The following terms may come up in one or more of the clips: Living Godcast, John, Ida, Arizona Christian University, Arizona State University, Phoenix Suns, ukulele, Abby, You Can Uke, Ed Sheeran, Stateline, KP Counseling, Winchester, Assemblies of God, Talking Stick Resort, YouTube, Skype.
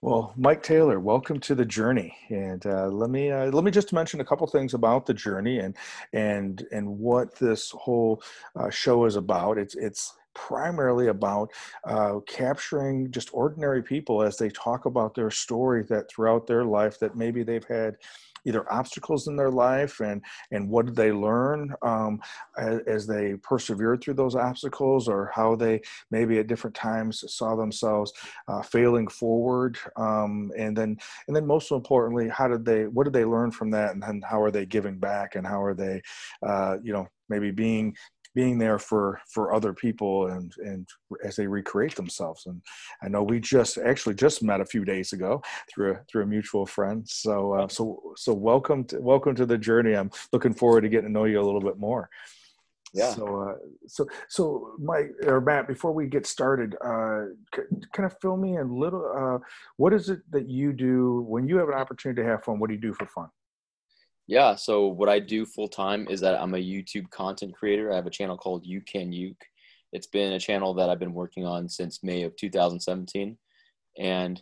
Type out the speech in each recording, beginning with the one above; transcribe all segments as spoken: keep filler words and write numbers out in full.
Well, Mike Taylor, welcome to The Journey, and uh, let me uh, let me just mention a couple things about The Journey and and and what this whole uh, show is about. It's it's primarily about uh, capturing just ordinary people as they talk about their story, that throughout their life that maybe they've had either obstacles in their life, and and what did they learn um, as, as they persevered through those obstacles, or how they maybe at different times saw themselves uh, failing forward, um, and then and then most importantly, how did they what did they learn from that, and, and how are they giving back, and how are they uh, you know maybe being being there for, for other people and, and as they recreate themselves. And I know we just actually just met a few days ago through a, through a mutual friend. So, uh, so, so welcome to, welcome to The Journey. I'm looking forward to getting to know you a little bit more. Yeah. So, uh, so, so Mike or Matt, before we get started, uh, c- kind of fill me in a little, uh, what is it that you do when you have an opportunity to have fun? What do you do for fun? Yeah, so what I do full time is that I'm a YouTube content creator. I have a channel called You Can Uke. It's been a channel that I've been working on since May of two thousand seventeen, and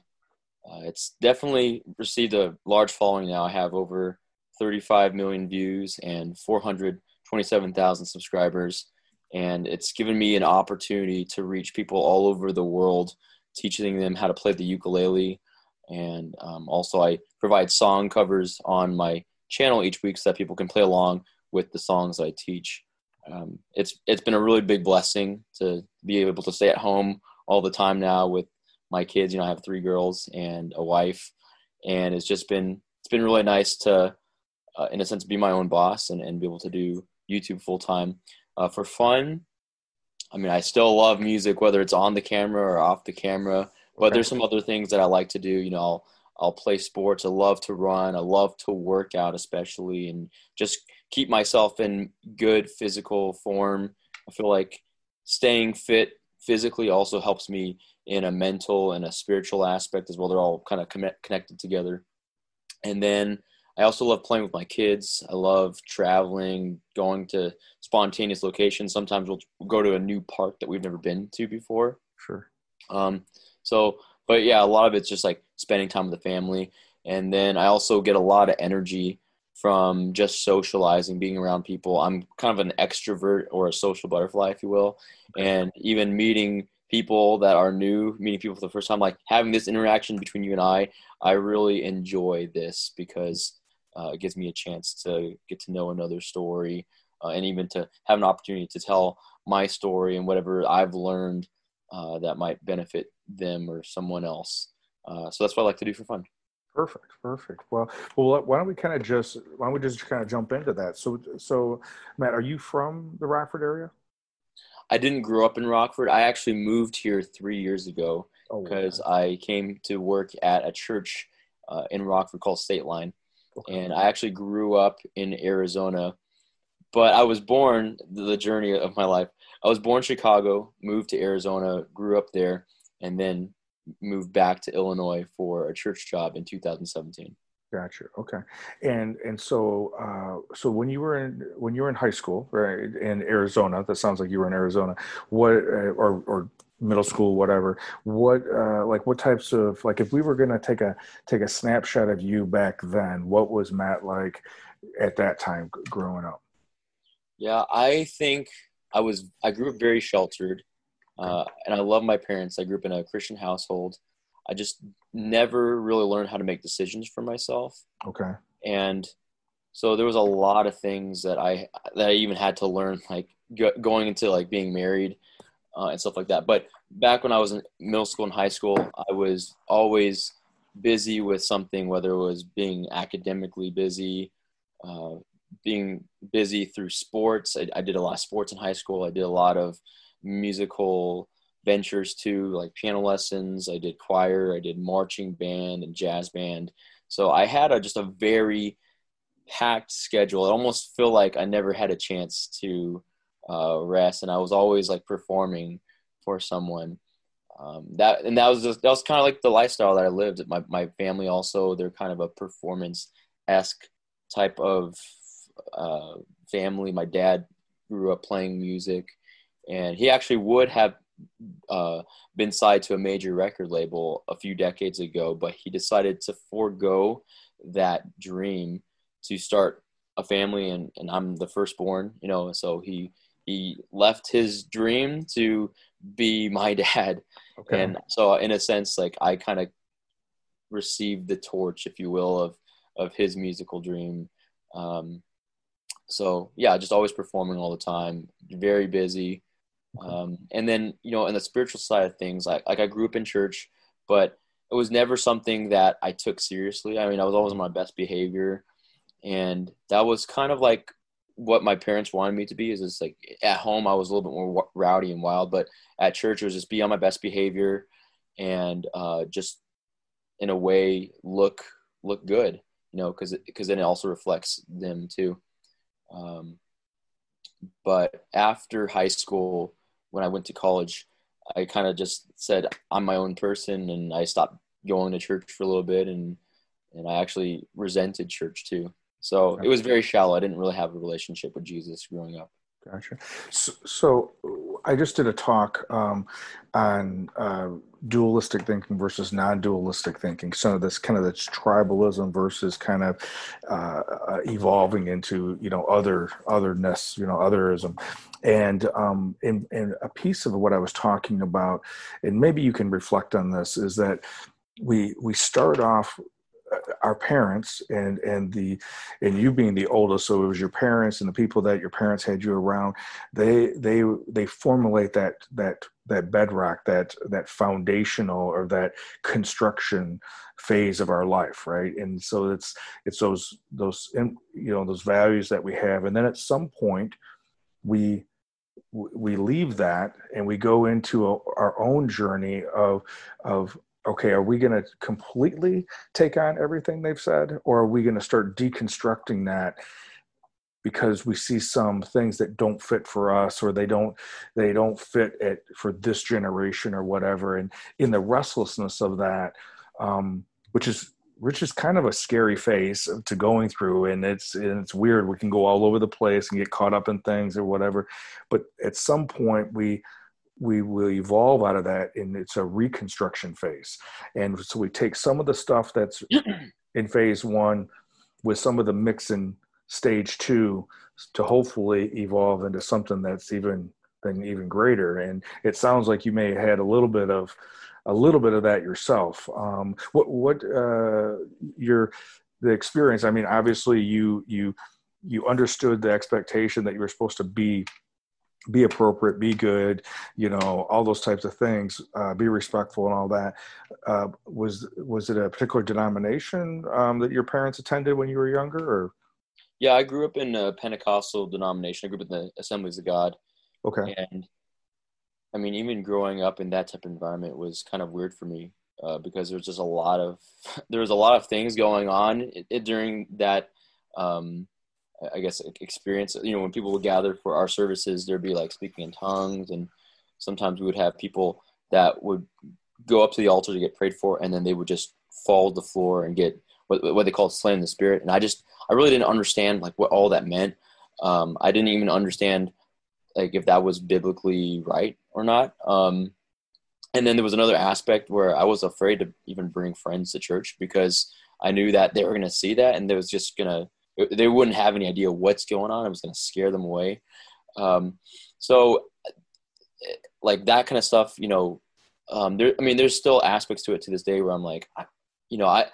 uh, it's definitely received a large following now. I have over thirty-five million views and four hundred twenty-seven thousand subscribers, and it's given me an opportunity to reach people all over the world, teaching them how to play the ukulele, and um, also I provide song covers on my channel each week so that people can play along with the songs I teach. Um, it's it's been a really big blessing to be able to stay at home all the time now with my kids. You know, I have three girls and a wife, and it's just been it's been really nice to, uh, in a sense, be my own boss and, and be able to do YouTube full time uh, for fun. I mean, I still love music, whether it's on the camera or off the camera. But there's some other things that I like to do. You know, I'll, I'll play sports. I love to run. I love to work out, especially, and just keep myself in good physical form. I feel like staying fit physically also helps me in a mental and a spiritual aspect as well. They're all kind of connect, connected together. And then I also love playing with my kids. I love traveling, going to spontaneous locations. Sometimes we'll go to a new park that we've never been to before. Sure. Um, so But yeah, a lot of it's just like spending time with the family. And then I also get a lot of energy from just socializing, being around people. I'm kind of an extrovert or a social butterfly, if you will. And even meeting people that are new, meeting people for the first time, like having this interaction between you and I, I really enjoy this because uh, it gives me a chance to get to know another story uh, and even to have an opportunity to tell my story and whatever I've learned Uh, that might benefit them or someone else. Uh, so that's what I like to do for fun. Perfect. Perfect. Well, well, why don't we kind of just, why don't we just kind of jump into that? So, so Matt, are you from the Rockford area? I didn't grow up in Rockford. I actually moved here three years ago because oh, okay. I came to work at a church uh, in Rockford called Stateline. Okay. And I actually grew up in Arizona, but I was born the journey of my life. I was born in Chicago, moved to Arizona, grew up there, and then moved back to Illinois for a church job in two thousand seventeen. Gotcha. Okay. And and so uh, so when you were in when you were in high school, right, in Arizona, that sounds like you were in Arizona. What uh, or or middle school, whatever. What uh, like what types of like if we were gonna take a take a snapshot of you back then, what was Matt like at that time growing up? Yeah, I think. I was, I grew up very sheltered, uh, and I love my parents. I grew up in a Christian household. I just never really learned how to make decisions for myself. Okay. And so there was a lot of things that I, that I even had to learn, like go, going into like being married uh, and stuff like that. But back when I was in middle school and high school, I was always busy with something, whether it was being academically busy, uh, being busy through sports. I, I did a lot of sports in high school. I did a lot of musical ventures too, like piano lessons. I did choir. I did marching band and jazz band. So I had a, just a very packed schedule. I almost feel like I never had a chance to uh, rest, and I was always like performing for someone. Um, that and that was just, that was kind of like the lifestyle that I lived. My my family also, they're kind of a performance-esque type of uh family. My dad grew up playing music, and he actually would have uh, been signed to a major record label a few decades ago, but he decided to forego that dream to start a family, and, and I'm the firstborn, you know, so he he left his dream to be my dad. Okay. And so in a sense, like, I kind of received the torch, if you will, of of his musical dream. Um, so yeah, just always performing all the time, very busy. Um, and then, you know, on the spiritual side of things, like, like I grew up in church, but it was never something that I took seriously. I mean, I was always on my best behavior, and that was kind of like what my parents wanted me to be. Is it's like at home, I was a little bit more rowdy and wild, but at church it was just be on my best behavior and, uh, just in a way, look, look good, you know, cause, cause then it also reflects them too. Um, but after high school, when I went to college, I kind of just said, I'm my own person, and I stopped going to church for a little bit, and, and I actually resented church too. So it was very shallow. I didn't really have a relationship with Jesus growing up. Gotcha. So, so I just did a talk um, on uh, dualistic thinking versus non-dualistic thinking. So this kind of this tribalism versus kind of uh, uh, evolving into, you know, other otherness, you know, otherism. And, um, and, and a piece of what I was talking about, and maybe you can reflect on this, is that we, we start off, our parents and, and the, and you being the oldest, so it was your parents and the people that your parents had you around, they, they, they formulate that, that, that bedrock, that, that foundational or that construction phase of our life. Right. And so it's, it's those, those, you know, those values that we have. And then at some point we, we leave that and we go into a, our own journey of, of, okay, are we going to completely take on everything they've said, or are we going to start deconstructing that because we see some things that don't fit for us, or they don't, they don't fit at for this generation or whatever. And in the restlessness of that, um, which is, which is kind of a scary phase to going through. And it's, and it's weird. We can go all over the place and get caught up in things or whatever. But at some point we, we will evolve out of that, and it's a reconstruction phase. And so we take some of the stuff that's in phase one with some of the mix in stage two to hopefully evolve into something that's even, then even greater. And it sounds like you may have had a little bit of, a little bit of that yourself. Um, what, what, uh, your, the experience, I mean, obviously you, you, you understood the expectation that you were supposed to be be appropriate, be good, you know, all those types of things, uh, be respectful and all that. Uh, was, was it a particular denomination um, that your parents attended when you were younger? Or? Yeah, I grew up in a Pentecostal denomination. I grew up in the Assemblies of God. Okay. And I mean, even growing up in that type of environment was kind of weird for me uh, because there was just a lot of, there was a lot of things going on it, it, during that, um, I guess, experience. You know, when people would gather for our services, there'd be like speaking in tongues, and sometimes we would have people that would go up to the altar to get prayed for, and then they would just fall to the floor and get what, what they call slain in the spirit. And I just, I really didn't understand like what all that meant. Um, I didn't even understand like if that was biblically right or not. Um, and then there was another aspect where I was afraid to even bring friends to church because I knew that they were going to see that, and they was just going to, they wouldn't have any idea what's going on. I was going to scare them away. Um, so like that kind of stuff, you know, um, there, I mean, there's still aspects to it to this day where I'm like, I, you know, I,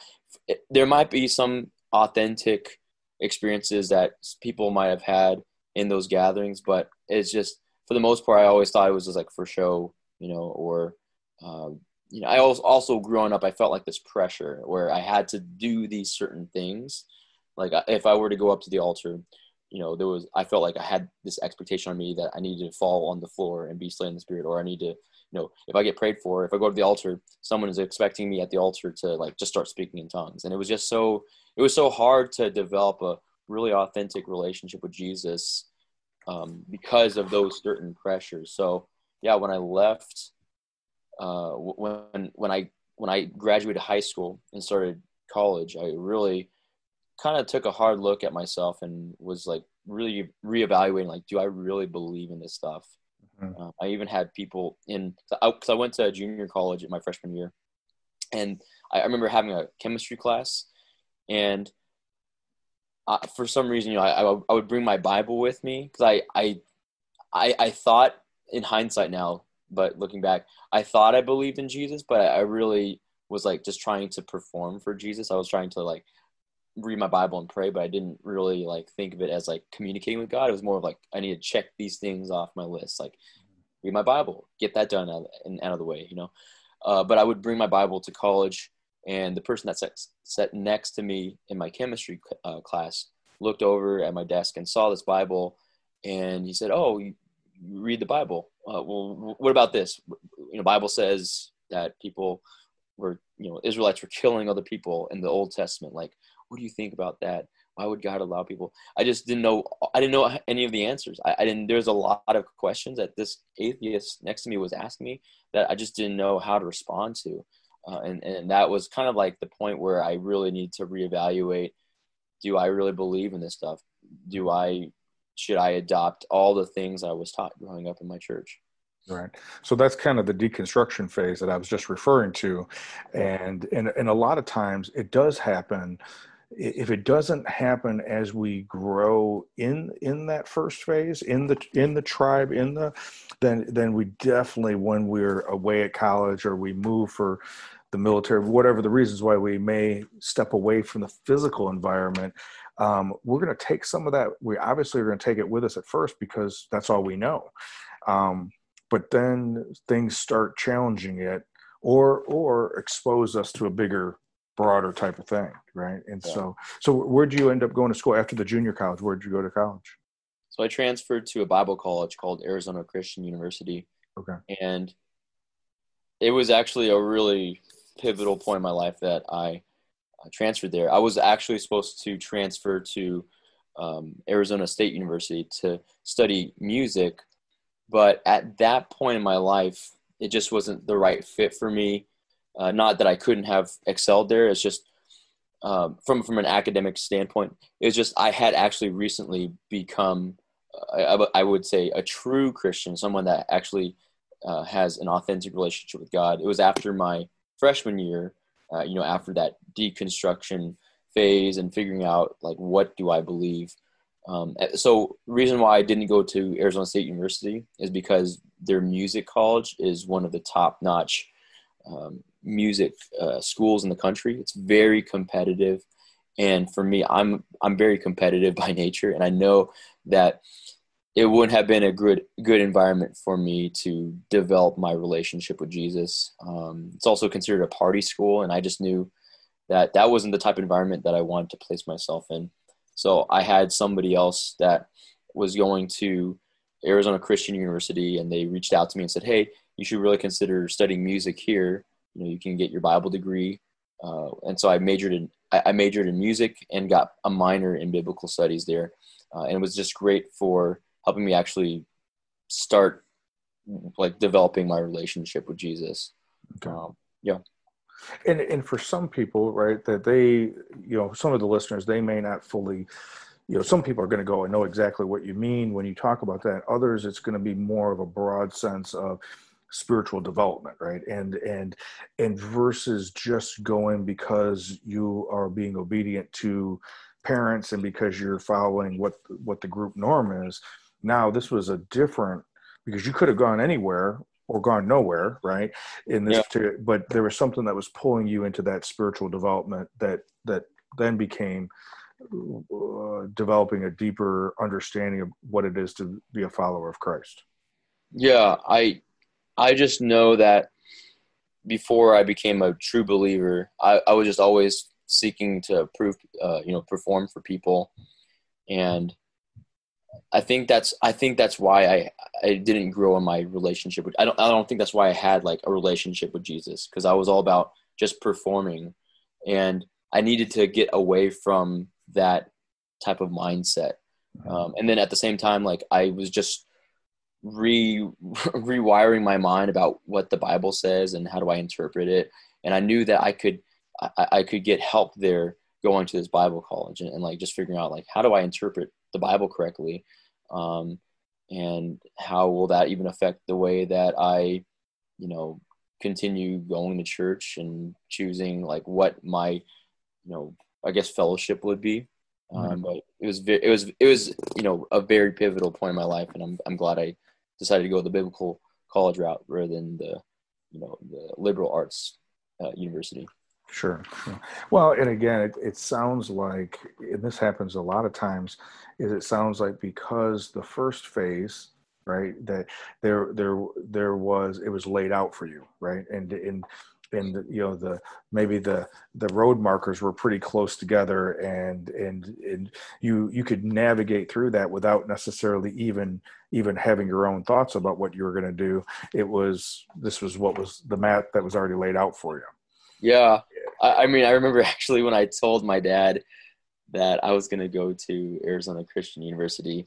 it, there might be some authentic experiences that people might have had in those gatherings, but it's just, for the most part, I always thought it was just like for show, you know, or, um, you know, I also, also growing up, I felt like this pressure where I had to do these certain things. Like if I were to go up to the altar, you know, there was, I felt like I had this expectation on me that I needed to fall on the floor and be slain in the spirit, or I need to, you know, if I get prayed for, if I go to the altar, someone is expecting me at the altar to like just start speaking in tongues. And it was just so, it was so hard to develop a really authentic relationship with Jesus um, because of those certain pressures. So yeah, when I left, uh, when, when I, when I graduated high school and started college, I really kind of took a hard look at myself and was like really reevaluating, like, do I really believe in this stuff? Mm. Uh, I even had people in, because I, I went to junior college in my freshman year, and I, I remember having a chemistry class, and I, for some reason, you know, I, I, I would bring my Bible with me, because I, I, I, I thought in hindsight now, but looking back, I thought I believed in Jesus, but I, I really was like just trying to perform for Jesus. I was trying to like read my Bible and pray, but I didn't really like think of it as like communicating with God. It was more of like, I need to check these things off my list, like read my Bible, get that done out of, out of the way, you know? Uh, but I would bring my Bible to college, and the person that sat, sat next to me in my chemistry uh, class looked over at my desk and saw this Bible, and he said, "Oh, you read the Bible. Uh, well, what about this? You know, Bible says that people were, you know, Israelites were killing other people in the Old Testament. Like, what do you think about that? Why would God allow people?" I just didn't know. I didn't know any of the answers. I, I didn't, there's a lot of questions that this atheist next to me was asking me that I just didn't know how to respond to. Uh, and, and that was kind of like the point where I really need to reevaluate. Do I really believe in this stuff? Do I, should I adopt all the things I was taught growing up in my church? Right. So that's kind of the deconstruction phase that I was just referring to. And, and, and a lot of times it does happen. If it doesn't happen as we grow in in that first phase, in the in the tribe, in the then then we definitely, when we're away at college or we move for the military, whatever the reasons why we may step away from the physical environment, um, we're going to take some of that. We obviously are going to take it with us at first because that's all we know. Um, but then things start challenging it, or or expose us to a bigger, broader type of thing, right? And yeah. so so where'd you end up going to school after the junior college? Where'd you go to college? So I transferred to a Bible college called Arizona Christian University. Okay. And it was actually a really pivotal point in my life that I uh, transferred there. I was actually supposed to transfer to um, Arizona State University to study music, but at that point in my life, it just wasn't the right fit for me. Uh, not that I couldn't have excelled there. It's just um, from from an academic standpoint, it's just I had actually recently become, uh, I, I would say, a true Christian, someone that actually uh, has an authentic relationship with God. It was after my freshman year, uh, you know, after that deconstruction phase and figuring out, like, what do I believe? Um, so reason why I didn't go to Arizona State University is because their music college is one of the top-notch um music uh, schools in the country. It's very competitive, and for me, I'm I'm very competitive by nature, and I know that it wouldn't have been a good good environment for me to develop my relationship with Jesus. Um, it's also considered a party school, and I just knew that that wasn't the type of environment that I wanted to place myself in. So I had somebody else that was going to Arizona Christian University, and they reached out to me and said, "Hey, you should really consider studying music here. You know, you can get your Bible degree." Uh, and so I majored in, I majored in music and got a minor in biblical studies there. Uh, and it was just great for helping me actually start like developing my relationship with Jesus. Okay. Um, yeah. And, and for some people, right, that they, you know, some of the listeners, they may not fully, you know, some people are going to go and know exactly what you mean when you talk about that. Others, it's going to be more of a broad sense of spiritual development, right? And and and versus just going because you are being obedient to parents and because you're following what what the group norm is. Now this was a different, because you could have gone anywhere or gone nowhere, right? In this, yeah. particular, but there was something that was pulling you into that spiritual development that that then became uh, developing a deeper understanding of what it is to be a follower of Christ. Yeah, I. I just know that before I became a true believer, I, I was just always seeking to prove, uh, you know, perform for people. And I think that's, I think that's why I, I didn't grow in my relationship with, I don't, I don't think that's why I had like a relationship with Jesus, because I was all about just performing, and I needed to get away from that type of mindset. Um, and then at the same time, like I was just re rewiring my mind about what the Bible says and how do I interpret it. And I knew that I could, I, I could get help there going to this Bible college and, and like just figuring out like, how do I interpret the Bible correctly? Um, and how will that even affect the way that I, you know, continue going to church and choosing like what my, you know, I guess fellowship would be. Mm-hmm. Um, but it was, it was, it was, you know, a very pivotal point in my life, and I'm, I'm glad I decided to go the biblical college route rather than the, you know, the liberal arts uh, university. Sure, sure. Well, and again, it, it sounds like, and this happens a lot of times, is it sounds like because the first phase, right, that there, there, there was, it was laid out for you, right, and and and you know the maybe the the road markers were pretty close together, and and and you you could navigate through that without necessarily even even having your own thoughts about what you were going to do. It was this was what was the map that was already laid out for you. Yeah, I, I mean, I remember actually when I told my dad that I was going to go to Arizona Christian University,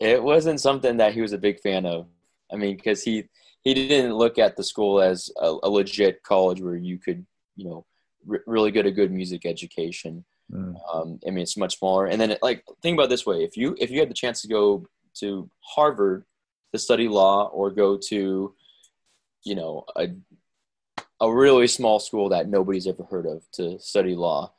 it wasn't something that he was a big fan of. I mean, because he he didn't look at the school as a, a legit college where you could, you know, r- really get a good music education. Mm. Um, I mean, it's much smaller. And then, it, like, think about it this way: if you if you had the chance to go to Harvard to study law, or go to, you know, a a really small school that nobody's ever heard of to study law,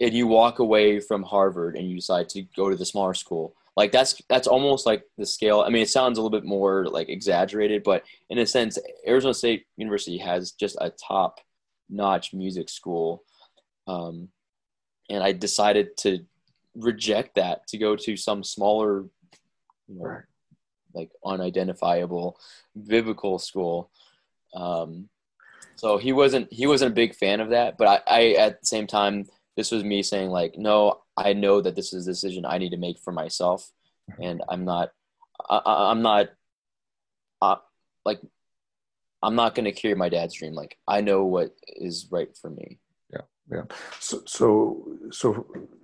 and you walk away from Harvard and you decide to go to the smaller school, like that's, that's almost like the scale. I mean, it sounds a little bit more like exaggerated, but in a sense, Arizona State University has just a top notch music school. Um, and I decided to reject that to go to some smaller, you know, like unidentifiable biblical school. Um, So he wasn't he wasn't a big fan of that, but I, I at the same time, this was me saying like, no, I know that this is a decision I need to make for myself, and I'm not I, I'm not uh, like I'm not going to carry my dad's dream. Like I know what is right for me. Yeah, yeah. So so so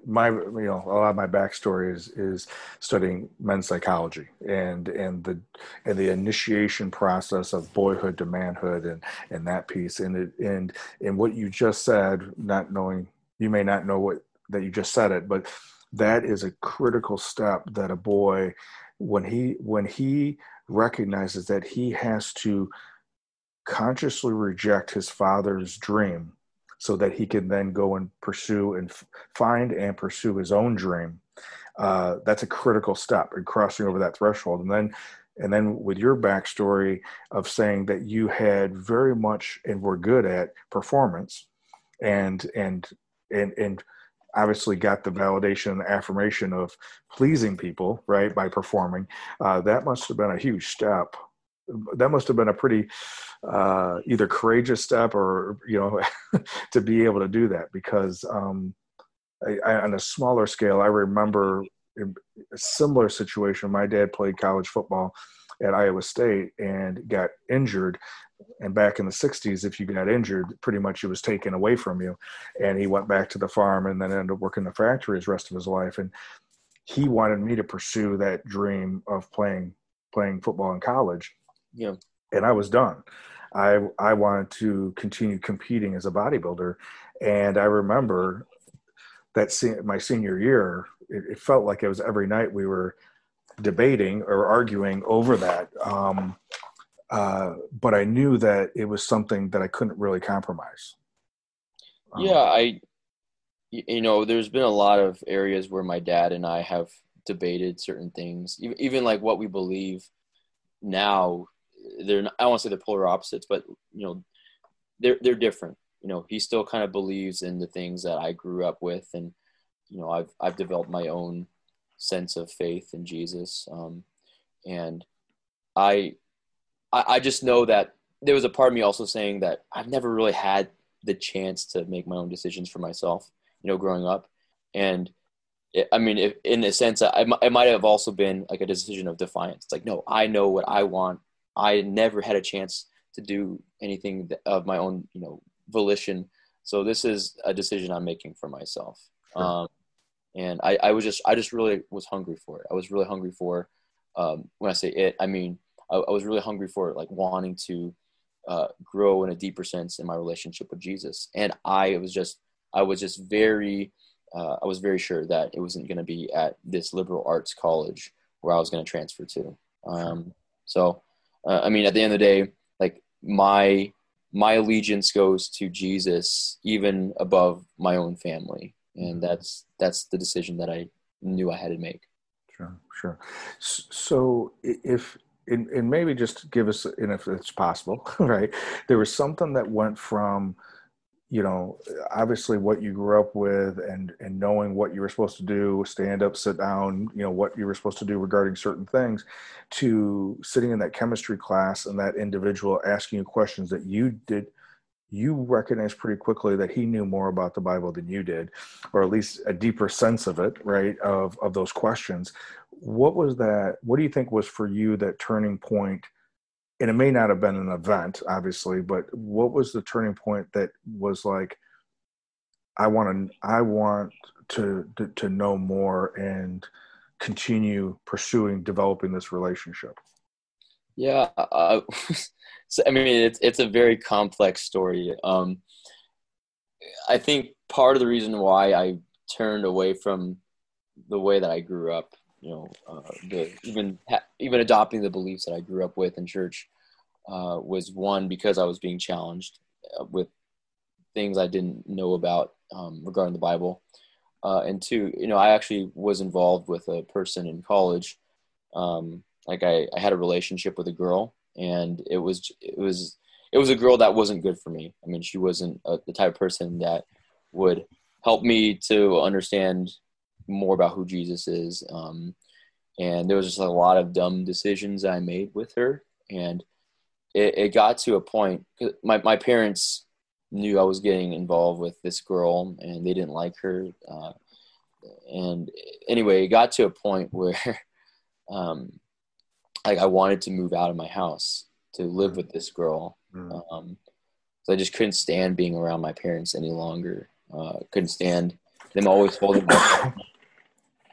my you know a lot of my backstory is is studying men's psychology and and the and the initiation process of boyhood to manhood and and that piece and it and and what you just said, not knowing you may not know what that you just said it, but that is a critical step that a boy when he when he recognizes that he has to consciously reject his father's dream, so that he can then go and pursue and f- find and pursue his own dream. Uh, that's a critical step in crossing over that threshold. And then, and then with your backstory of saying that you had very much and were good at performance, and and and and obviously got the validation and affirmation of pleasing people, right, by performing. Uh, that must have been a huge step. That must have been a pretty uh, either courageous step or, you know, to be able to do that, because um, I, I, on a smaller scale, I remember a similar situation. My dad played college football at Iowa State and got injured. And back in the sixties, if you got injured, pretty much it was taken away from you. And he went back to the farm and then ended up working the factory the rest of his life. And he wanted me to pursue that dream of playing playing football in college. Yeah. And I was done. I I wanted to continue competing as a bodybuilder. And I remember that se- my senior year, it, it felt like it was every night we were debating or arguing over that. Um, uh, but I knew that it was something that I couldn't really compromise. Um, yeah, I, you know, there's been a lot of areas where my dad and I have debated certain things, even, even like what we believe now. They're not, I won't say they're polar opposites, but you know, they're they're different. You know, he still kind of believes in the things that I grew up with, and you know, I've I've developed my own sense of faith in Jesus. Um, and I, I I just know that there was a part of me also saying that I've never really had the chance to make my own decisions for myself, you know, growing up. And I mean, if, in a sense, I it might have also been like a decision of defiance. It's like, no, I know what I want. I never had a chance to do anything of my own, you know, volition. So this is a decision I'm making for myself. Sure. Um, and I, I was just, I just really was hungry for it. I was really hungry for, um, when I say it, I mean, I, I was really hungry for it, like wanting to uh, grow in a deeper sense in my relationship with Jesus. And I was just, I was just very, uh, I was very sure that it wasn't going to be at this liberal arts college where I was going to transfer to. Um, so, uh, I mean, at the end of the day, like my, my allegiance goes to Jesus even above my own family. And that's, that's the decision that I knew I had to make. Sure. Sure. So if, and, and maybe just give us, and if it's possible, right. There was something that went from, you know, obviously what you grew up with and, and knowing what you were supposed to do, stand up, sit down, you know, what you were supposed to do regarding certain things, to sitting in that chemistry class and that individual asking you questions that you did, you recognized pretty quickly that he knew more about the Bible than you did, or at least a deeper sense of it, right, of, of those questions. What was that, what do you think was for you that turning point? And it may not have been an event, obviously, but what was the turning point that was like, I want to, I want to, to, to know more and continue pursuing, developing this relationship? Yeah. Uh, so, I mean, it's, it's a very complex story. Um, I think part of the reason why I turned away from the way that I grew up, you know, uh, the, even even adopting the beliefs that I grew up with in church, uh, was one, because I was being challenged with things I didn't know about um, regarding the Bible, uh, and two, you know, I actually was involved with a person in college. Um, like I, I had a relationship with a girl, and it was it was it was a girl that wasn't good for me. I mean, she wasn't a, the type of person that would help me to understand more about who Jesus is. Um, and there was just a lot of dumb decisions I made with her. And it, it got to a point, my, my parents knew I was getting involved with this girl and they didn't like her. Uh, and anyway, it got to a point where, um, like I wanted to move out of my house to live with this girl. Mm. Um, so I just couldn't stand being around my parents any longer. Uh, couldn't stand them always holding my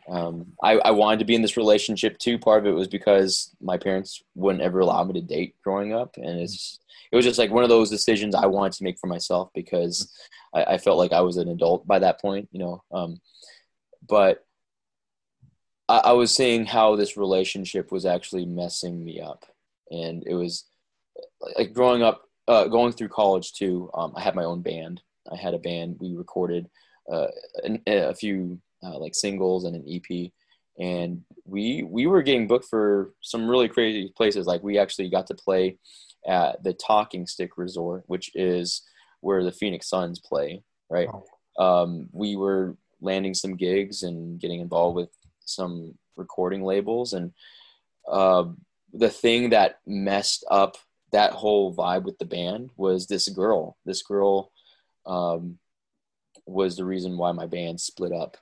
Um, I, I wanted to be in this relationship too. Part of it was because my parents wouldn't ever allow me to date growing up. And it's, it was just like one of those decisions I wanted to make for myself because I, I felt like I was an adult by that point, you know? Um, but I, I was seeing how this relationship was actually messing me up. And it was like growing up, uh, going through college too. Um, I had my own band. I had a band. We recorded uh, a, a few, Uh, like singles and an E P, and we we were getting booked for some really crazy places. Like we actually got to play at the Talking Stick Resort, which is where the Phoenix Suns play, right? Wow. Um, we were landing some gigs and getting involved with some recording labels, and uh, the thing that messed up that whole vibe with the band was this girl. This girl um, was the reason why my band split up.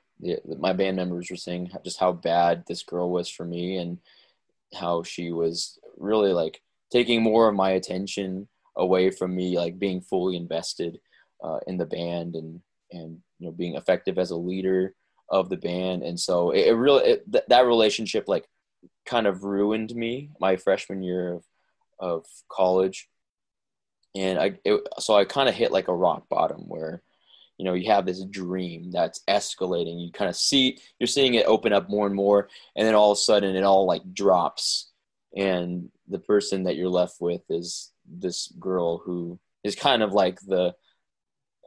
My band members were saying just how bad this girl was for me and how she was really like taking more of my attention away from me, like being fully invested uh, in the band and, and, you know, being effective as a leader of the band. And so it, it really, it, th- that relationship like kind of ruined me my freshman year of, of college. And I, it, so I kind of hit like a rock bottom where, you know, you have this dream that's escalating. You kind of see, you're seeing it open up more and more. And then all of a sudden it all like drops. And the person that you're left with is this girl who is kind of like the,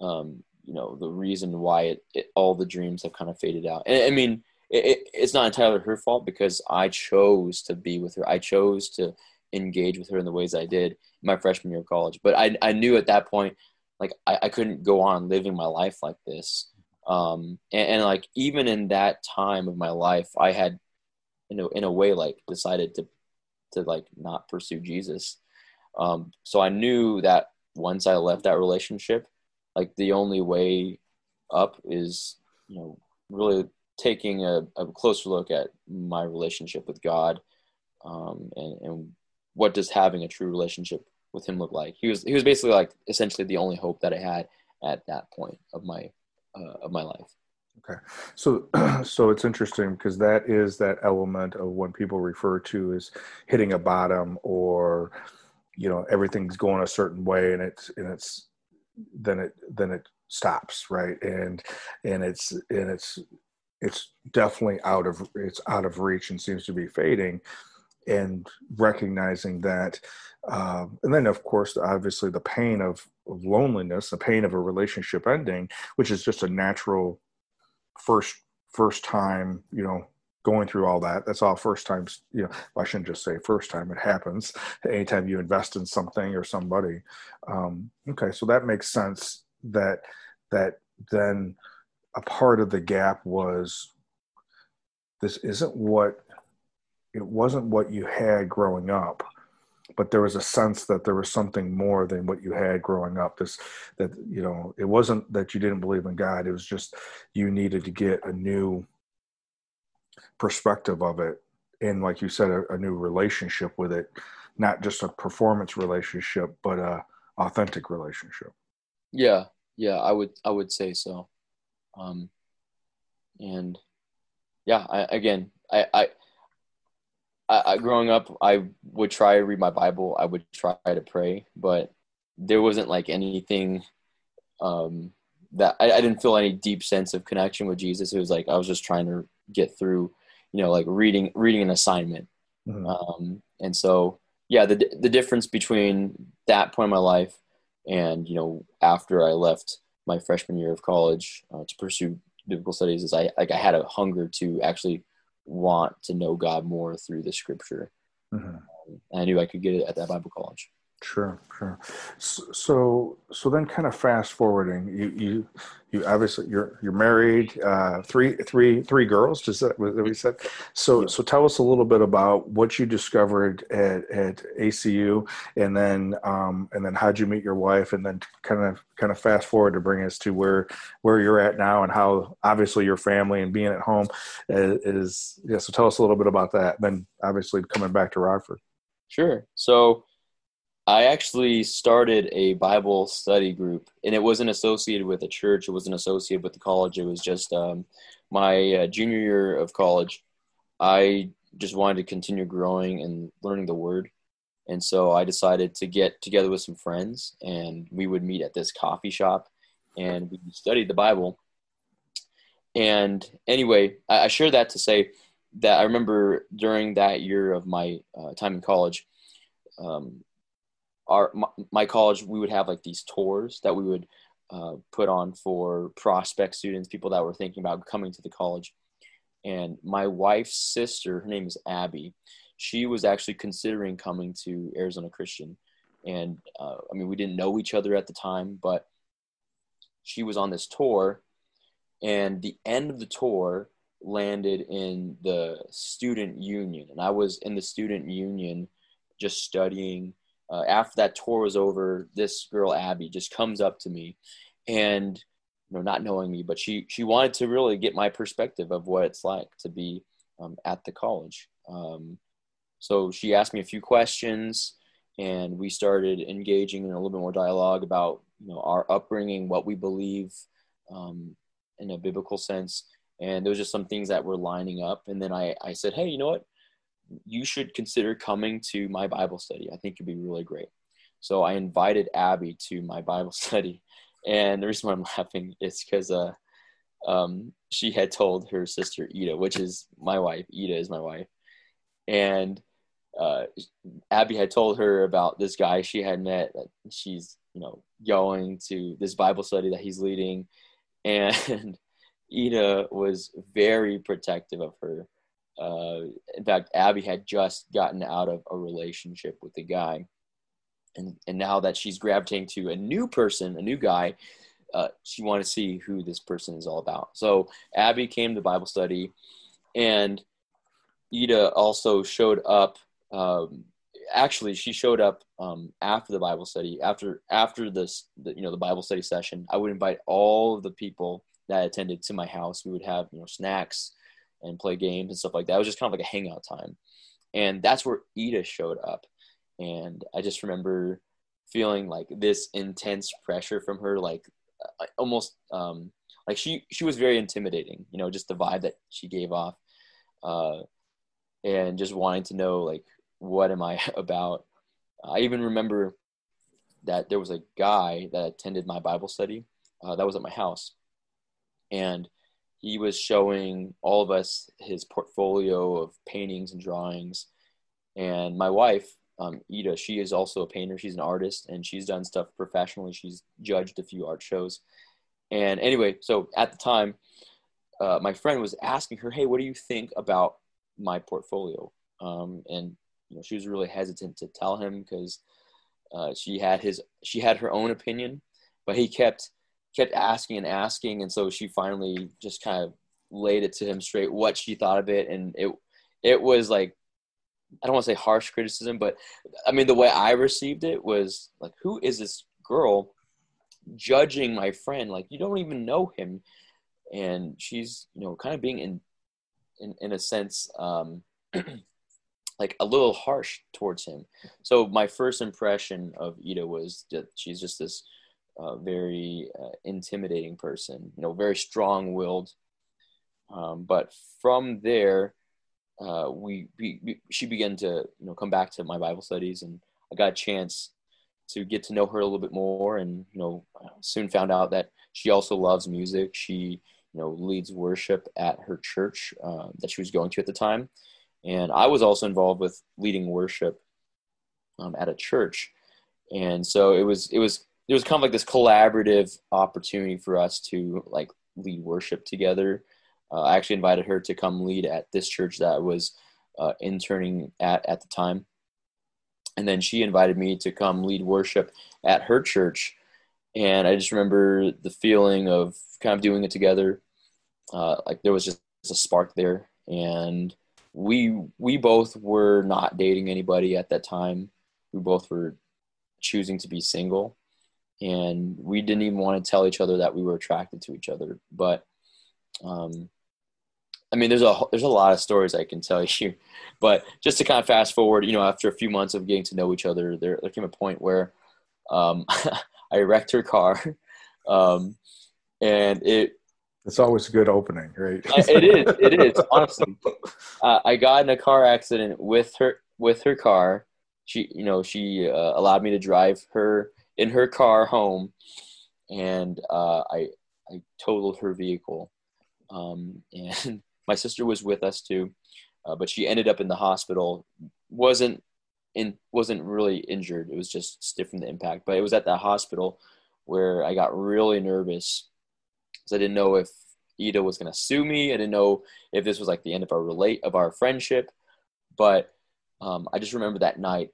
um, you know, the reason why it, it all the dreams have kind of faded out. And I mean, it, it, it's not entirely her fault because I chose to be with her. I chose to engage with her in the ways I did my freshman year of college. But I, I knew at that point, like I, I couldn't go on living my life like this. Um, and, and like, even in that time of my life, I had, you know, in a way, like decided to, to like not pursue Jesus. Um, so I knew that once I left that relationship, like the only way up is, you know, really taking a, a closer look at my relationship with God. Um, and, and what does having a true relationship with him look like? He was he was basically like essentially the only hope that I had at that point of my uh, of my life. Okay, so so it's interesting because that is that element of when people refer to as hitting a bottom, or you know everything's going a certain way and it's and it's then it then it stops, right? And and it's and it's it's definitely out of it's out of reach and seems to be fading. and recognizing that. Um, and then, of course, obviously the pain of, of loneliness, the pain of a relationship ending, which is just a natural first first time, you know, going through all that. That's all first times, you know, I shouldn't just say first time, it happens anytime you invest in something or somebody. Um, okay, so that makes sense that that then a part of the gap was this isn't what, it wasn't what you had growing up, but there was a sense that there was something more than what you had growing up. This, that, you know, it wasn't that you didn't believe in God. It was just, you needed to get a new perspective of it. And like you said, a, a new relationship with it, not just a performance relationship, but a authentic relationship. Yeah. Yeah. I would, I would say so. Um, and yeah, I, again, I, I, I, growing up, I would try to read my Bible. I would try to pray, but there wasn't like anything um, that I, I didn't feel any deep sense of connection with Jesus. It was like I was just trying to get through, you know, like reading reading an assignment. Mm-hmm. Um, and so, yeah, the the difference between that point in my life and, you know, after I left my freshman year of college uh, to pursue biblical studies is I like I had a hunger to actually want to know God more through the scripture. Mm-hmm. um, and I knew I could get it at that Bible college. Sure, sure. So, so then, kind of fast forwarding, you, you, you obviously you're you're married, uh, three, three, three girls. Does that what we said? So, yeah. So tell us a little bit about what you discovered at, at A C U, and then um, and then how'd you meet your wife, and then kind of kind of fast forward to bring us to where where you're at now, and how obviously your family and being at home is, is yeah. So tell us a little bit about that. And then obviously coming back to Rockford. Sure. So I actually started a Bible study group, and it wasn't associated with a church. It wasn't associated with the college. It was just um, my uh, junior year of college. I just wanted to continue growing and learning the word. And so I decided to get together with some friends, and we would meet at this coffee shop, and we studied the Bible. And anyway, I, I share that to say that I remember during that year of my uh, time in college, um, Our, my, my college, we would have like these tours that we would uh, put on for prospect students, people that were thinking about coming to the college. And my wife's sister, her name is Abby, she was actually considering coming to Arizona Christian. And uh, I mean, we didn't know each other at the time, but she was on this tour, and the end of the tour landed in the student union. And I was in the student union just studying. Uh, after that tour was over, this girl, Abby, just comes up to me and, you know, not knowing me, but she, she wanted to really get my perspective of what it's like to be um, at the college. Um, so she asked me a few questions, and we started engaging in a little bit more dialogue about, you know, our upbringing, what we believe um, in a biblical sense. And there was just some things that were lining up. And then I, I said, hey, you know what? You should consider coming to my Bible study. I think it'd be really great. So I invited Abby to my Bible study. And the reason why I'm laughing is because uh, um, she had told her sister, Ida, which is my wife. Ida is my wife. And uh, Abby had told her about this guy she had met, that she's, you know, going to this Bible study that he's leading. And Ida was very protective of her. Uh, in fact, Abby had just gotten out of a relationship with the guy, and and now that she's gravitating to a new person, a new guy, uh, she wanted to see who this person is all about. So Abby came to Bible study, and Ida also showed up. Um, actually, she showed up um, after the Bible study. After after this, the, you know, the Bible study session, I would invite all of the people that attended to my house. We would have, you know, snacks and play games and stuff like that. It was just kind of like a hangout time. And that's where Ida showed up. And I just remember feeling like this intense pressure from her, like almost um, like she, she was very intimidating, you know, just the vibe that she gave off, uh, and just wanting to know, like, what am I about? I even remember that there was a guy that attended my Bible study uh, that was at my house. And he was showing all of us his portfolio of paintings and drawings, And my wife, um, Ida, she is also a painter. She's an artist, and she's done stuff professionally. She's judged a few art shows. And anyway, so at the time, uh, my friend was asking her, hey, what do you think about my portfolio? Um, and you know, she was really hesitant to tell him because uh, she had his, she had her own opinion, but he kept, kept asking and asking. And so she finally just kind of laid it to him straight, what she thought of it. And it, it was like, I don't want to say harsh criticism, but I mean, the way I received it was like, who is this girl judging my friend? Like, you don't even know him. And she's, you know, kind of being in, in, in a sense, um, like a little harsh towards him. So my first impression of Ida was that she's just this uh, very uh, intimidating person, you know, very strong-willed. Um, but from there, uh, we, we, we she began to, you know, come back to my Bible studies, and I got a chance to get to know her a little bit more, and, you know, soon found out that she also loves music. She, you know, leads worship at her church uh, that she was going to at the time. And I was also involved with leading worship um, at a church. And so it was, it was, it was kind of like this collaborative opportunity for us to like lead worship together. Uh, I actually invited her to come lead at this church that I was uh, interning at at the time. And then she invited me to come lead worship at her church. And I just remember the feeling of kind of doing it together. Uh, like there was just a spark there. And we we both were not dating anybody at that time. We both were choosing to be single, and we didn't even want to tell each other that we were attracted to each other. But um I mean, there's a there's a lot of stories I can tell you, but just to kind of fast forward, you know, after a few months of getting to know each other, there, there came a point where um I wrecked her car, um and it It's always a good opening, right? It is. It is. Honestly, uh, I got in a car accident with her. With her car, she, you know, she uh, allowed me to drive her in her car home, and uh, I, I totaled her vehicle. Um, and my sister was with us too, uh, but she ended up in the hospital. wasn't in wasn't really injured. It was just stiff from the impact. But it was at that hospital where I got really nervous. I didn't know if Ida was going to sue me. I didn't know if this was like the end of our relate of our friendship. But um, I just remember that night,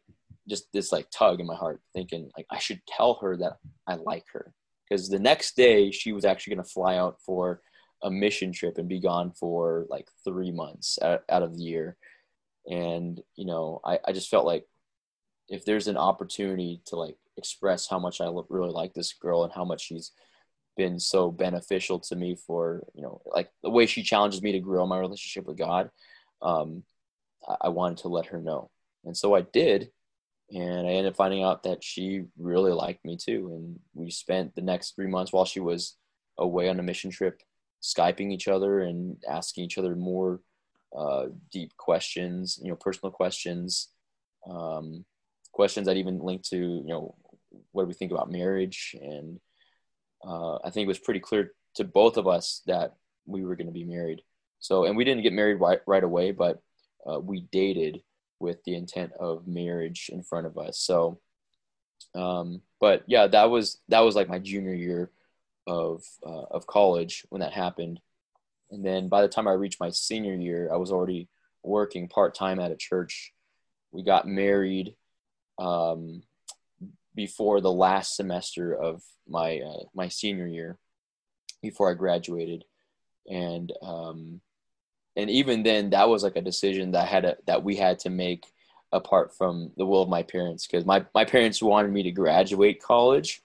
just this like tug in my heart thinking like, I should tell her that I like her, because the next day she was actually going to fly out for a mission trip and be gone for like three months out, out of the year. And, you know, I, I just felt like if there's an opportunity to like express how much I lo- really like this girl and how much she's been so beneficial to me for, you know, like the way she challenges me to grow my relationship with God, um, I wanted to let her know. And so I did. And I ended up finding out that she really liked me too. And we spent the next three months while she was away on a mission trip, Skyping each other and asking each other more uh, deep questions, you know, personal questions, um, questions that even linked to, you know, what do we think about marriage? And Uh, I think it was pretty clear to both of us that we were going to be married. So, and we didn't get married right, right away, but uh, we dated with the intent of marriage in front of us. So, um, but yeah, that was, that was like my junior year of, uh, of college when that happened. And then by the time I reached my senior year, I was already working part-time at a church. We got married, um, before the last semester of my uh, my senior year, before I graduated, and um, and even then, that was like a decision that I had a, that we had to make apart from the will of my parents, because my my parents wanted me to graduate college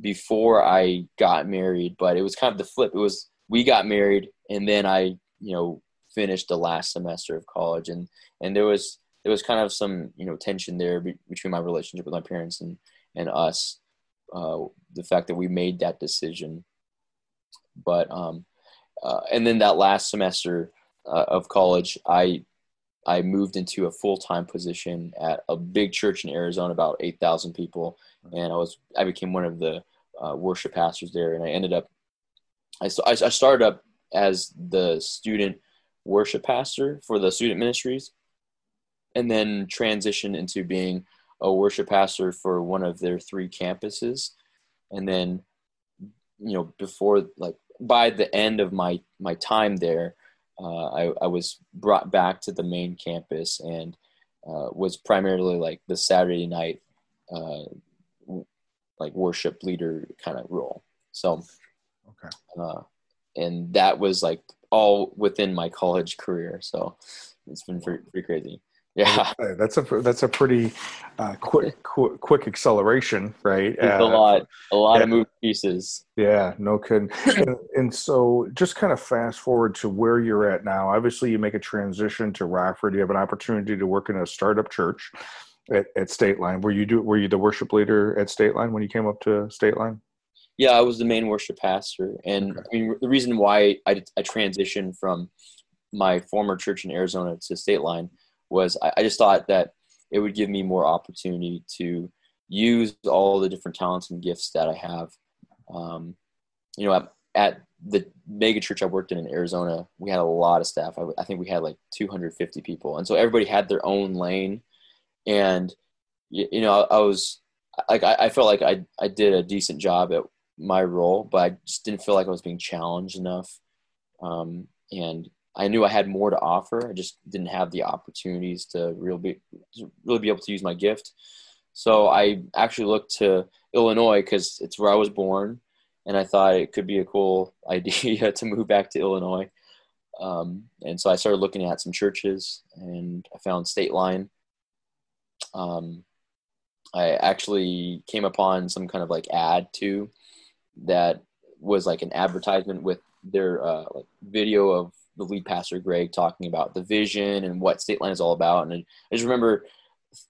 before I got married, but it was kind of the flip. It was we got married, and then I you know finished the last semester of college, and and there was. There was kind of some, you know, tension there be- between my relationship with my parents and, and us, uh, the fact that we made that decision. But, um, uh, and then that last semester uh, of college, I, I moved into a full-time position at a big church in Arizona, about eight thousand people. And I was, I became one of the uh, worship pastors there. And I ended up, I, I started up as the student worship pastor for the student ministries. and then transition into being a worship pastor for one of their three campuses. And then, you know, before, like, by the end of my, my time there, uh, I, I was brought back to the main campus and uh, was primarily like the Saturday night, uh, w- like worship leader kind of role. So, okay. Uh, and that was like all within my college career. So it's been pretty, pretty crazy. Yeah, that's a that's a pretty uh, quick, quick quick acceleration, right? Uh, a lot, a lot yeah. of moving pieces. Yeah, no kidding. and, and so, just kind of fast forward to where you're at now. Obviously, you make a transition to Rockford. You have an opportunity to work in a startup church at, at Stateline. Were you do were you the worship leader at Stateline when you came up to Stateline? Yeah, I was the main worship pastor, and okay. I mean, the reason why I, I transitioned from my former church in Arizona to Stateline was I just thought that it would give me more opportunity to use all the different talents and gifts that I have. Um, you know, at, at the mega church I worked in in Arizona, we had a lot of staff. I, I think we had like two hundred fifty people. And so everybody had their own lane. And, you, you know, I, I was like, I, I felt like I, I did a decent job at my role, but I just didn't feel like I was being challenged enough. Um, and, I knew I had more to offer. I just didn't have the opportunities to really be, to really be able to use my gift. So I actually looked to Illinois because it's where I was born, and I thought it could be a cool idea to move back to Illinois. Um, and so I started looking at some churches, and I found Stateline. Um, I actually came upon some kind of like ad too that was like an advertisement with their uh, like video of the lead pastor Greg talking about the vision and what Stateline is all about. And I just remember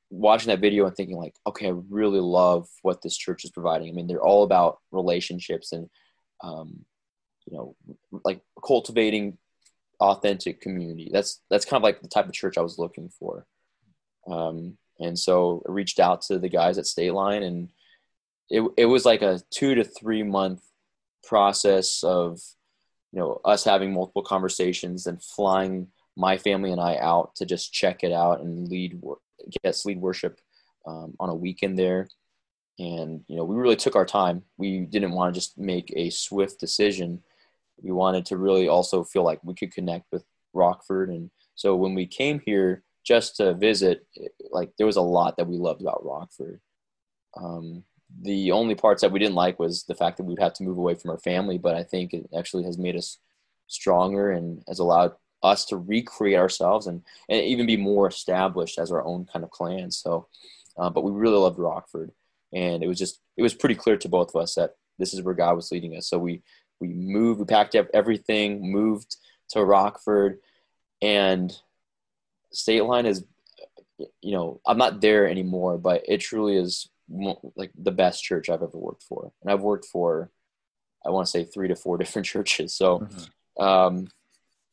watching that video and thinking like, okay, I really love what this church is providing. I mean, they're all about relationships and, um, you know, like cultivating authentic community. That's, that's kind of like the type of church I was looking for. Um, and so I reached out to the guys at Stateline, and it it was like a two to three month process of, you know, us having multiple conversations and flying my family and I out to just check it out and lead, get us lead worship um, on a weekend there. And, you know, we really took our time. We didn't want to just make a swift decision. We wanted to really also feel like we could connect with Rockford. And so when we came here just to visit, like there was a lot that we loved about Rockford. Um, The only parts that we didn't like was the fact that we'd have to move away from our family, but I think it actually has made us stronger and has allowed us to recreate ourselves and, and even be more established as our own kind of clan. So, uh, but we really loved Rockford, and it was just, it was pretty clear to both of us that this is where God was leading us. So we, we moved, we packed up everything, moved to Rockford, and Stateline is, you know, I'm not there anymore, but it truly is like the best church I've ever worked for. And I've worked for, I want to say three to four different churches. So mm-hmm. um,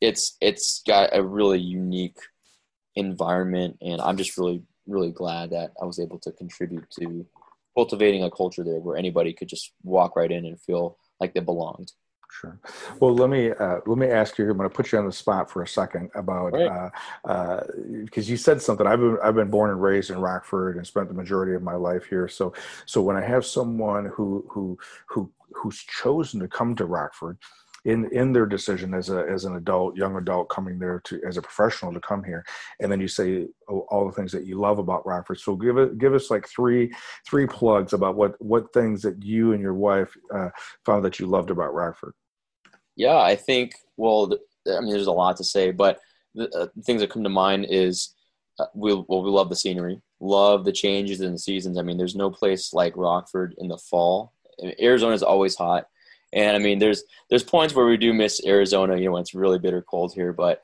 it's, it's got a really unique environment, and I'm just really, really glad that I was able to contribute to cultivating a culture there where anybody could just walk right in and feel like they belonged. Sure. Well, let me uh, let me ask you. I'm going to put you on the spot for a second about because uh, uh, you said something. I've been I've been born and raised in Rockford and spent the majority of my life here. So so when I have someone who who who who's chosen to come to Rockford in in their decision as a as an adult, young adult coming there to as a professional to come here, and then you say oh, all the things that you love about Rockford. So give it give us like three three plugs about what what things that you and your wife uh, found that you loved about Rockford. Yeah, I think, well, I mean, there's a lot to say, but the uh, things that come to mind is, uh, we, well, we love the scenery, love the changes in the seasons. I mean, there's no place like Rockford in the fall. I mean, Arizona's always hot. And I mean, there's, there's points where we do miss Arizona, you know, when it's really bitter cold here, but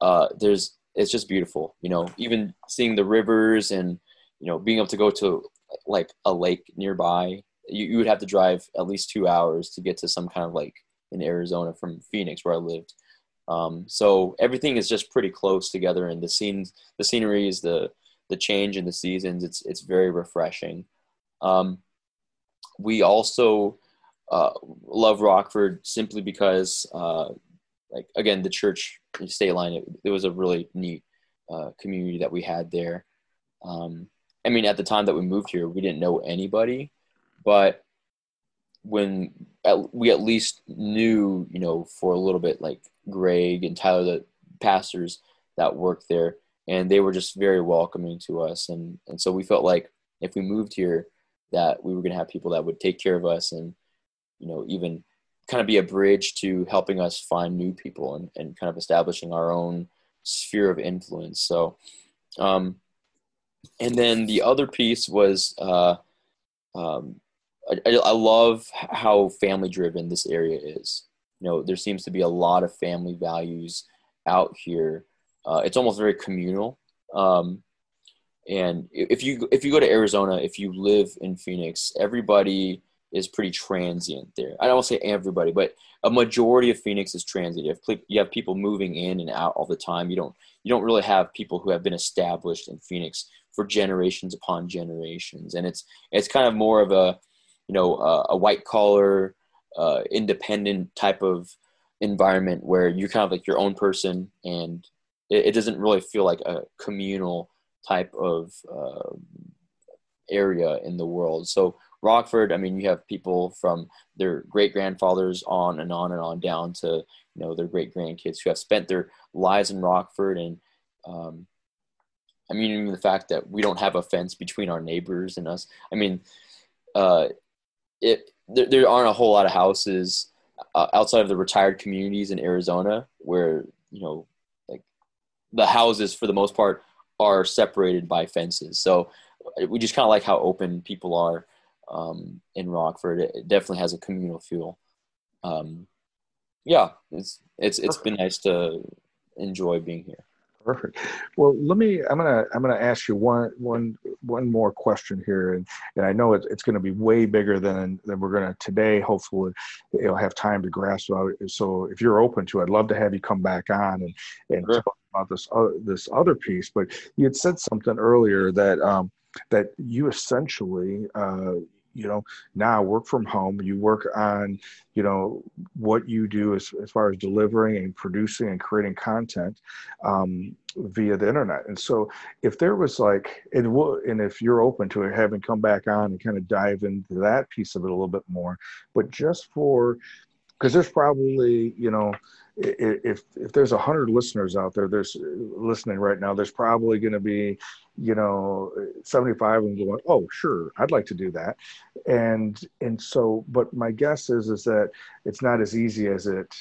uh, there's, it's just beautiful, you know, even seeing the rivers and, you know, being able to go to like a lake nearby. You, you would have to drive at least two hours to get to some kind of lake in Arizona from Phoenix where I lived. Um, so everything is just pretty close together, and the scenes, the scenery is the, the change in the seasons. It's, it's very refreshing. Um, we also uh, love Rockford simply because uh, like, again, the church Stateline, it, it was a really neat uh, community that we had there. Um, I mean, at the time that we moved here, we didn't know anybody, but when at, we at least knew, you know, for a little bit, like Greg and Tyler, the pastors that worked there, and they were just very welcoming to us. And, and so we felt like if we moved here, that we were going to have people that would take care of us and, you know, even kind of be a bridge to helping us find new people and, and kind of establishing our own sphere of influence. So, um, and then the other piece was, uh, um, I, I love how family driven this area is. You know, there seems to be a lot of family values out here. Uh, it's almost very communal. Um, and if you, if you go to Arizona, if you live in Phoenix, everybody is pretty transient there. I don't say everybody, but a majority of Phoenix is transient. You have people moving in and out all the time. You don't, you don't really have people who have been established in Phoenix for generations upon generations. And it's, it's kind of more of a, you know, uh, a white collar, uh, independent type of environment where you're kind of like your own person, and it, it doesn't really feel like a communal type of uh, area in the world. So Rockford, I mean, you have people from their great grandfathers on and on and on down to, you know, their great grandkids who have spent their lives in Rockford. And um, I mean, even the fact that we don't have a fence between our neighbors and us. I mean, uh, it there, there aren't a whole lot of houses uh, outside of the retired communities in Arizona where, you know, like the houses for the most part are separated by fences. So we just kind of like how open people are um, in Rockford. It, it definitely has a communal feel. Um, yeah, it's, it's, it's been nice to enjoy being here. Perfect. Well, let me, I'm going to, I'm going to ask you one, one, one more question here. And, and I know it's, it's going to be way bigger than, than we're going to today, hopefully it'll have time to grasp. So if you're open to, I'd love to have you come back on and, and sure. talk about this, other, this other piece, but you had said something earlier that, um, that you essentially, uh, you know, now work from home, you work on, you know, what you do as, as far as delivering and producing and creating content um, via the internet. And so if there was like, and, we'll, and if you're open to it, having come back on and kind of dive into that piece of it a little bit more, but just for, because there's probably, you know, if if there's a hundred listeners out there, there's listening right now, there's probably going to be, you know, seventy-five of them going, oh, sure, I'd like to do that. And, and so, but my guess is, is that it's not as easy as it,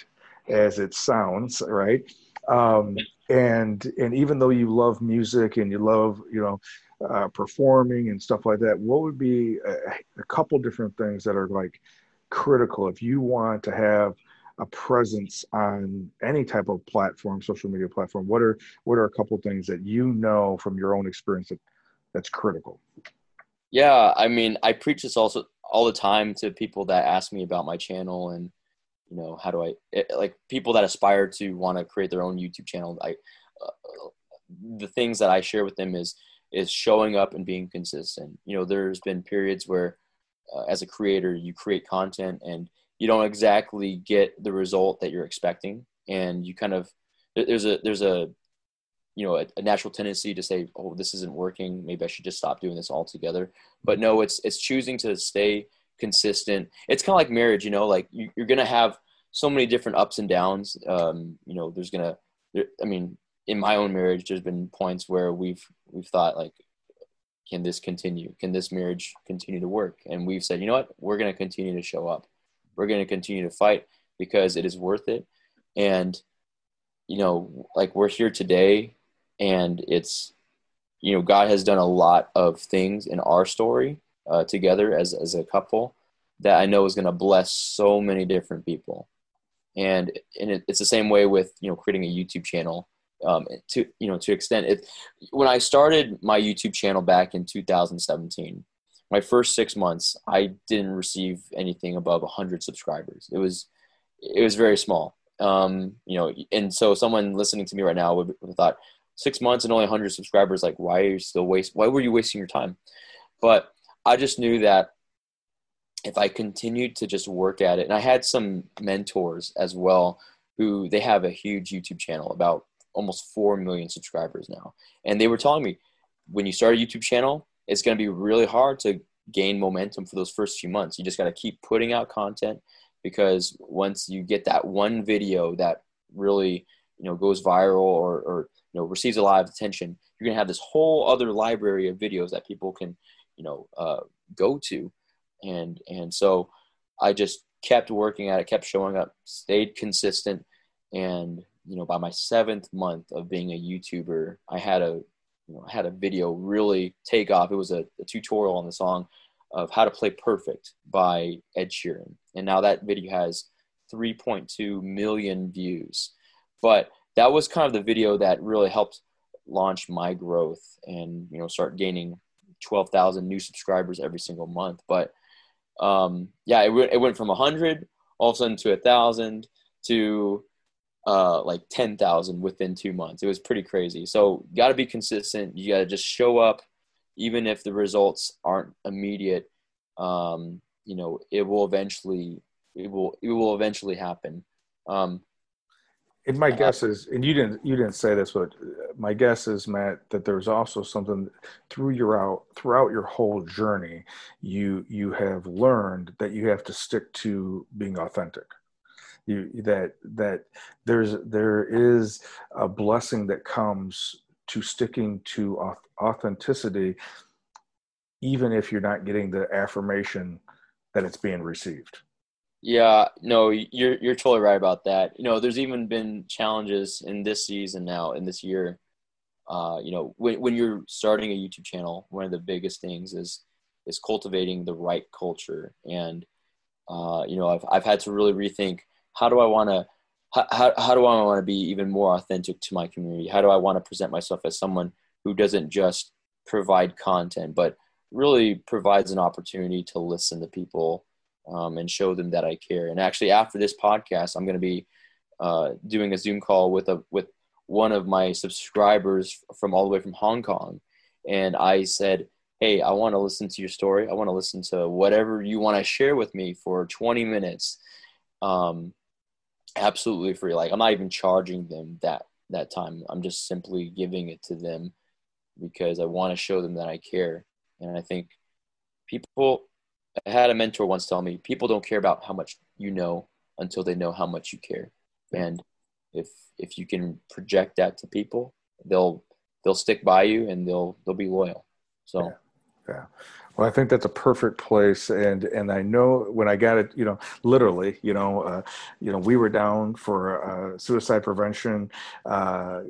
as it sounds. Right. Um, and, and even though you love music and you love, you know, uh, performing and stuff like that, what would be a, a couple different things that are like critical if you want to have a presence on any type of platform, social media platform? What are what are a couple of things that you know from your own experience that, that's critical? Yeah, I mean, I preach this also all the time to people that ask me about my channel and, you know, how do I it, like people that aspire to want to create their own YouTube channel. I uh, the things that I share with them is is showing up and being consistent. You know, there's been periods where uh, as a creator, you create content and you don't exactly get the result that you're expecting. And you kind of, there's a, there's a, you know, a, a natural tendency to say, oh, this isn't working. Maybe I should just stop doing this altogether. But no, it's, it's choosing to stay consistent. It's kind of like marriage, you know, like you, you're going to have so many different ups and downs. Um, you know, there's going to, there, I mean, in my own marriage, there's been points where we've, we've thought like, can this continue? Can this marriage continue to work? And we've said, you know what, we're going to continue to show up. We're going to continue to fight because it is worth it. And, you know, like we're here today and it's, you know, God has done a lot of things in our story uh, together as, as a couple that I know is going to bless so many different people. And, and it, it's the same way with, you know, creating a YouTube channel um, to, you know, to extent it. When I started my YouTube channel back in two thousand seventeen, my first six months, I didn't receive anything above one hundred subscribers. It was, it was very small, um, you know. And so, someone listening to me right now would have thought, six months and only one hundred subscribers. Like, why are you still waste? Why were you wasting your time? But I just knew that if I continued to just work at it, and I had some mentors as well, who they have a huge YouTube channel, about almost four million subscribers now. And they were telling me, when you start a YouTube channel, it's going to be really hard to gain momentum for those first few months. You just got to keep putting out content, because once you get that one video that really, you know, goes viral or, or, you know, receives a lot of attention, you're going to have this whole other library of videos that people can, you know, uh, go to. And, and so I just kept working at it, kept showing up, stayed consistent. And, you know, by my seventh month of being a YouTuber, I had a, you know, I had a video really take off. It was a, a tutorial on the song of How to Play Perfect by Ed Sheeran. And now that video has three point two million views, but that was kind of the video that really helped launch my growth and, you know, start gaining twelve thousand new subscribers every single month. But um, yeah, it, w- it went from a hundred all of a sudden to a thousand to uh, like ten thousand within two months. It was pretty crazy. So you gotta be consistent. You gotta just show up. Even if the results aren't immediate, um, you know, it will eventually, it will, it will eventually happen. Um, And my guess is, and you didn't, you didn't say this, but my guess is, Matt, that there's also something through your out throughout your whole journey, you you have learned that you have to stick to being authentic. You that that there's there is a blessing that comes to sticking to authenticity, even if you're not getting the affirmation that it's being received. Yeah, no, you're you're totally right about that. You know, there's even been challenges in this season now, in this year. Uh, you know, when when you're starting a YouTube channel, one of the biggest things is is cultivating the right culture. And uh, you know, I've I've had to really rethink, how do I want to how, how how do I want to be even more authentic to my community? How do I want to present myself as someone who doesn't just provide content, but really provides an opportunity to listen to people? Um, and show them that I care. And actually, after this podcast, I'm going to be uh, doing a Zoom call with a with one of my subscribers from all the way from Hong Kong. And I said, hey, I want to listen to your story. I want to listen to whatever you want to share with me for twenty minutes, um, absolutely free. Like, I'm not even charging them that that time. I'm just simply giving it to them because I want to show them that I care. And I think people. I had a mentor once tell me, people don't care about how much you know until they know how much you care. And if if you can project that to people, they'll they'll stick by you and they'll they'll be loyal. So yeah. Yeah. Well, I think that's a perfect place. And, and I know when I got it, you know, literally, you know, uh, you know, we were down for uh, suicide prevention, uh,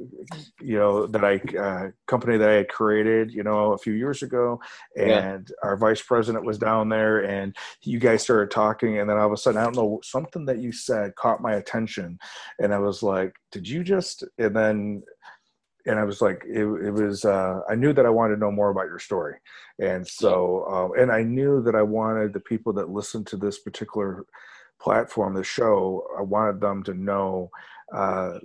you know, that I, uh, company that I had created, you know, a few years ago, and yeah. Our vice president was down there, and you guys started talking. And then all of a sudden, I don't know, something that you said caught my attention. And I was like, did you just, and then, And I was like, it, it was, uh, I knew that I wanted to know more about your story. And so, um, and I knew that I wanted the people that listen to this particular platform, the show, I wanted them to know, uh,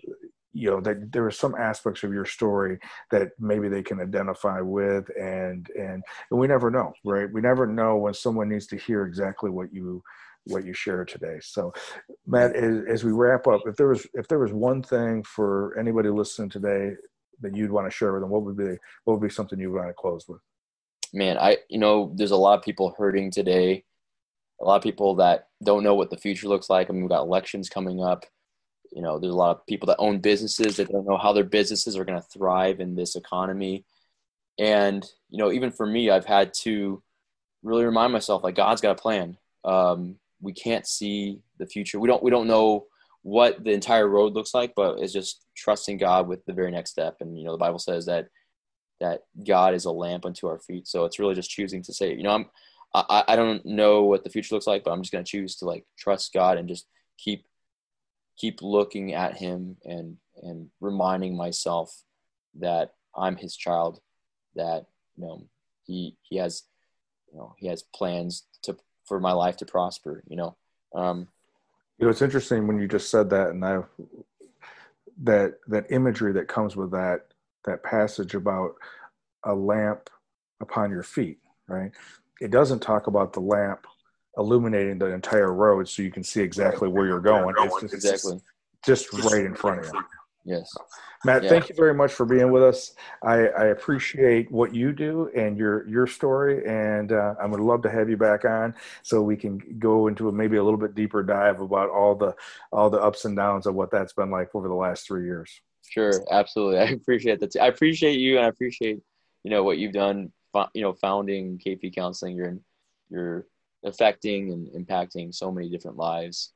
you know, that there are some aspects of your story that maybe they can identify with. And, and, and we never know, right? We never know when someone needs to hear exactly what you, what you shared today. So Matt, as, as we wrap up, if there was, if there was one thing for anybody listening today that you'd want to share with them, what would be what would be something you would want to close with? Man, I you know, there's a lot of people hurting today. A lot of people that don't know what the future looks like. I mean, we've got elections coming up. You know, there's a lot of people that own businesses that don't know how their businesses are going to thrive in this economy. And, you know, even for me, I've had to really remind myself, like, God's got a plan. Um, we can't see the future. We don't we don't know what the entire road looks like, but it's just trusting God with the very next step. And, you know, the Bible says that, that God is a lamp unto our feet. So it's really just choosing to say, you know, I'm, I, I don't know what the future looks like, but I'm just going to choose to like trust God and just keep, keep looking at him and, and reminding myself that I'm his child, that, you know, he, he has, you know, he has plans to, for my life to prosper, you know, um, You know, it's interesting when you just said that, and I that that imagery that comes with that that passage about a lamp upon your feet, right? It doesn't talk about the lamp illuminating the entire road so you can see exactly where you're going. It's just, exactly. just right in front of you. Yes. Matt, yeah. Thank you very much for being with us. I, I appreciate what you do and your, your story, and uh, I would love to have you back on so we can go into a, maybe a little bit deeper dive about all the all the ups and downs of what that's been like over the last three years. Sure, absolutely. I appreciate that. I appreciate you, and I appreciate you know what you've done. You know, founding K P Counseling, you're you're affecting and impacting so many different lives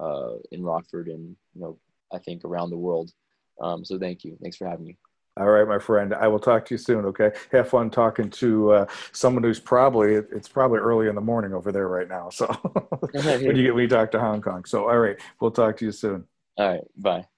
uh, in Rockford, and you know I think around the world. Um, so thank you. Thanks for having me. All right, my friend. I will talk to you soon, okay? Have fun talking to uh, someone who's probably, it's probably early in the morning over there right now. So when you get, we talk to Hong Kong. So, all right, we'll talk to you soon. All right, bye.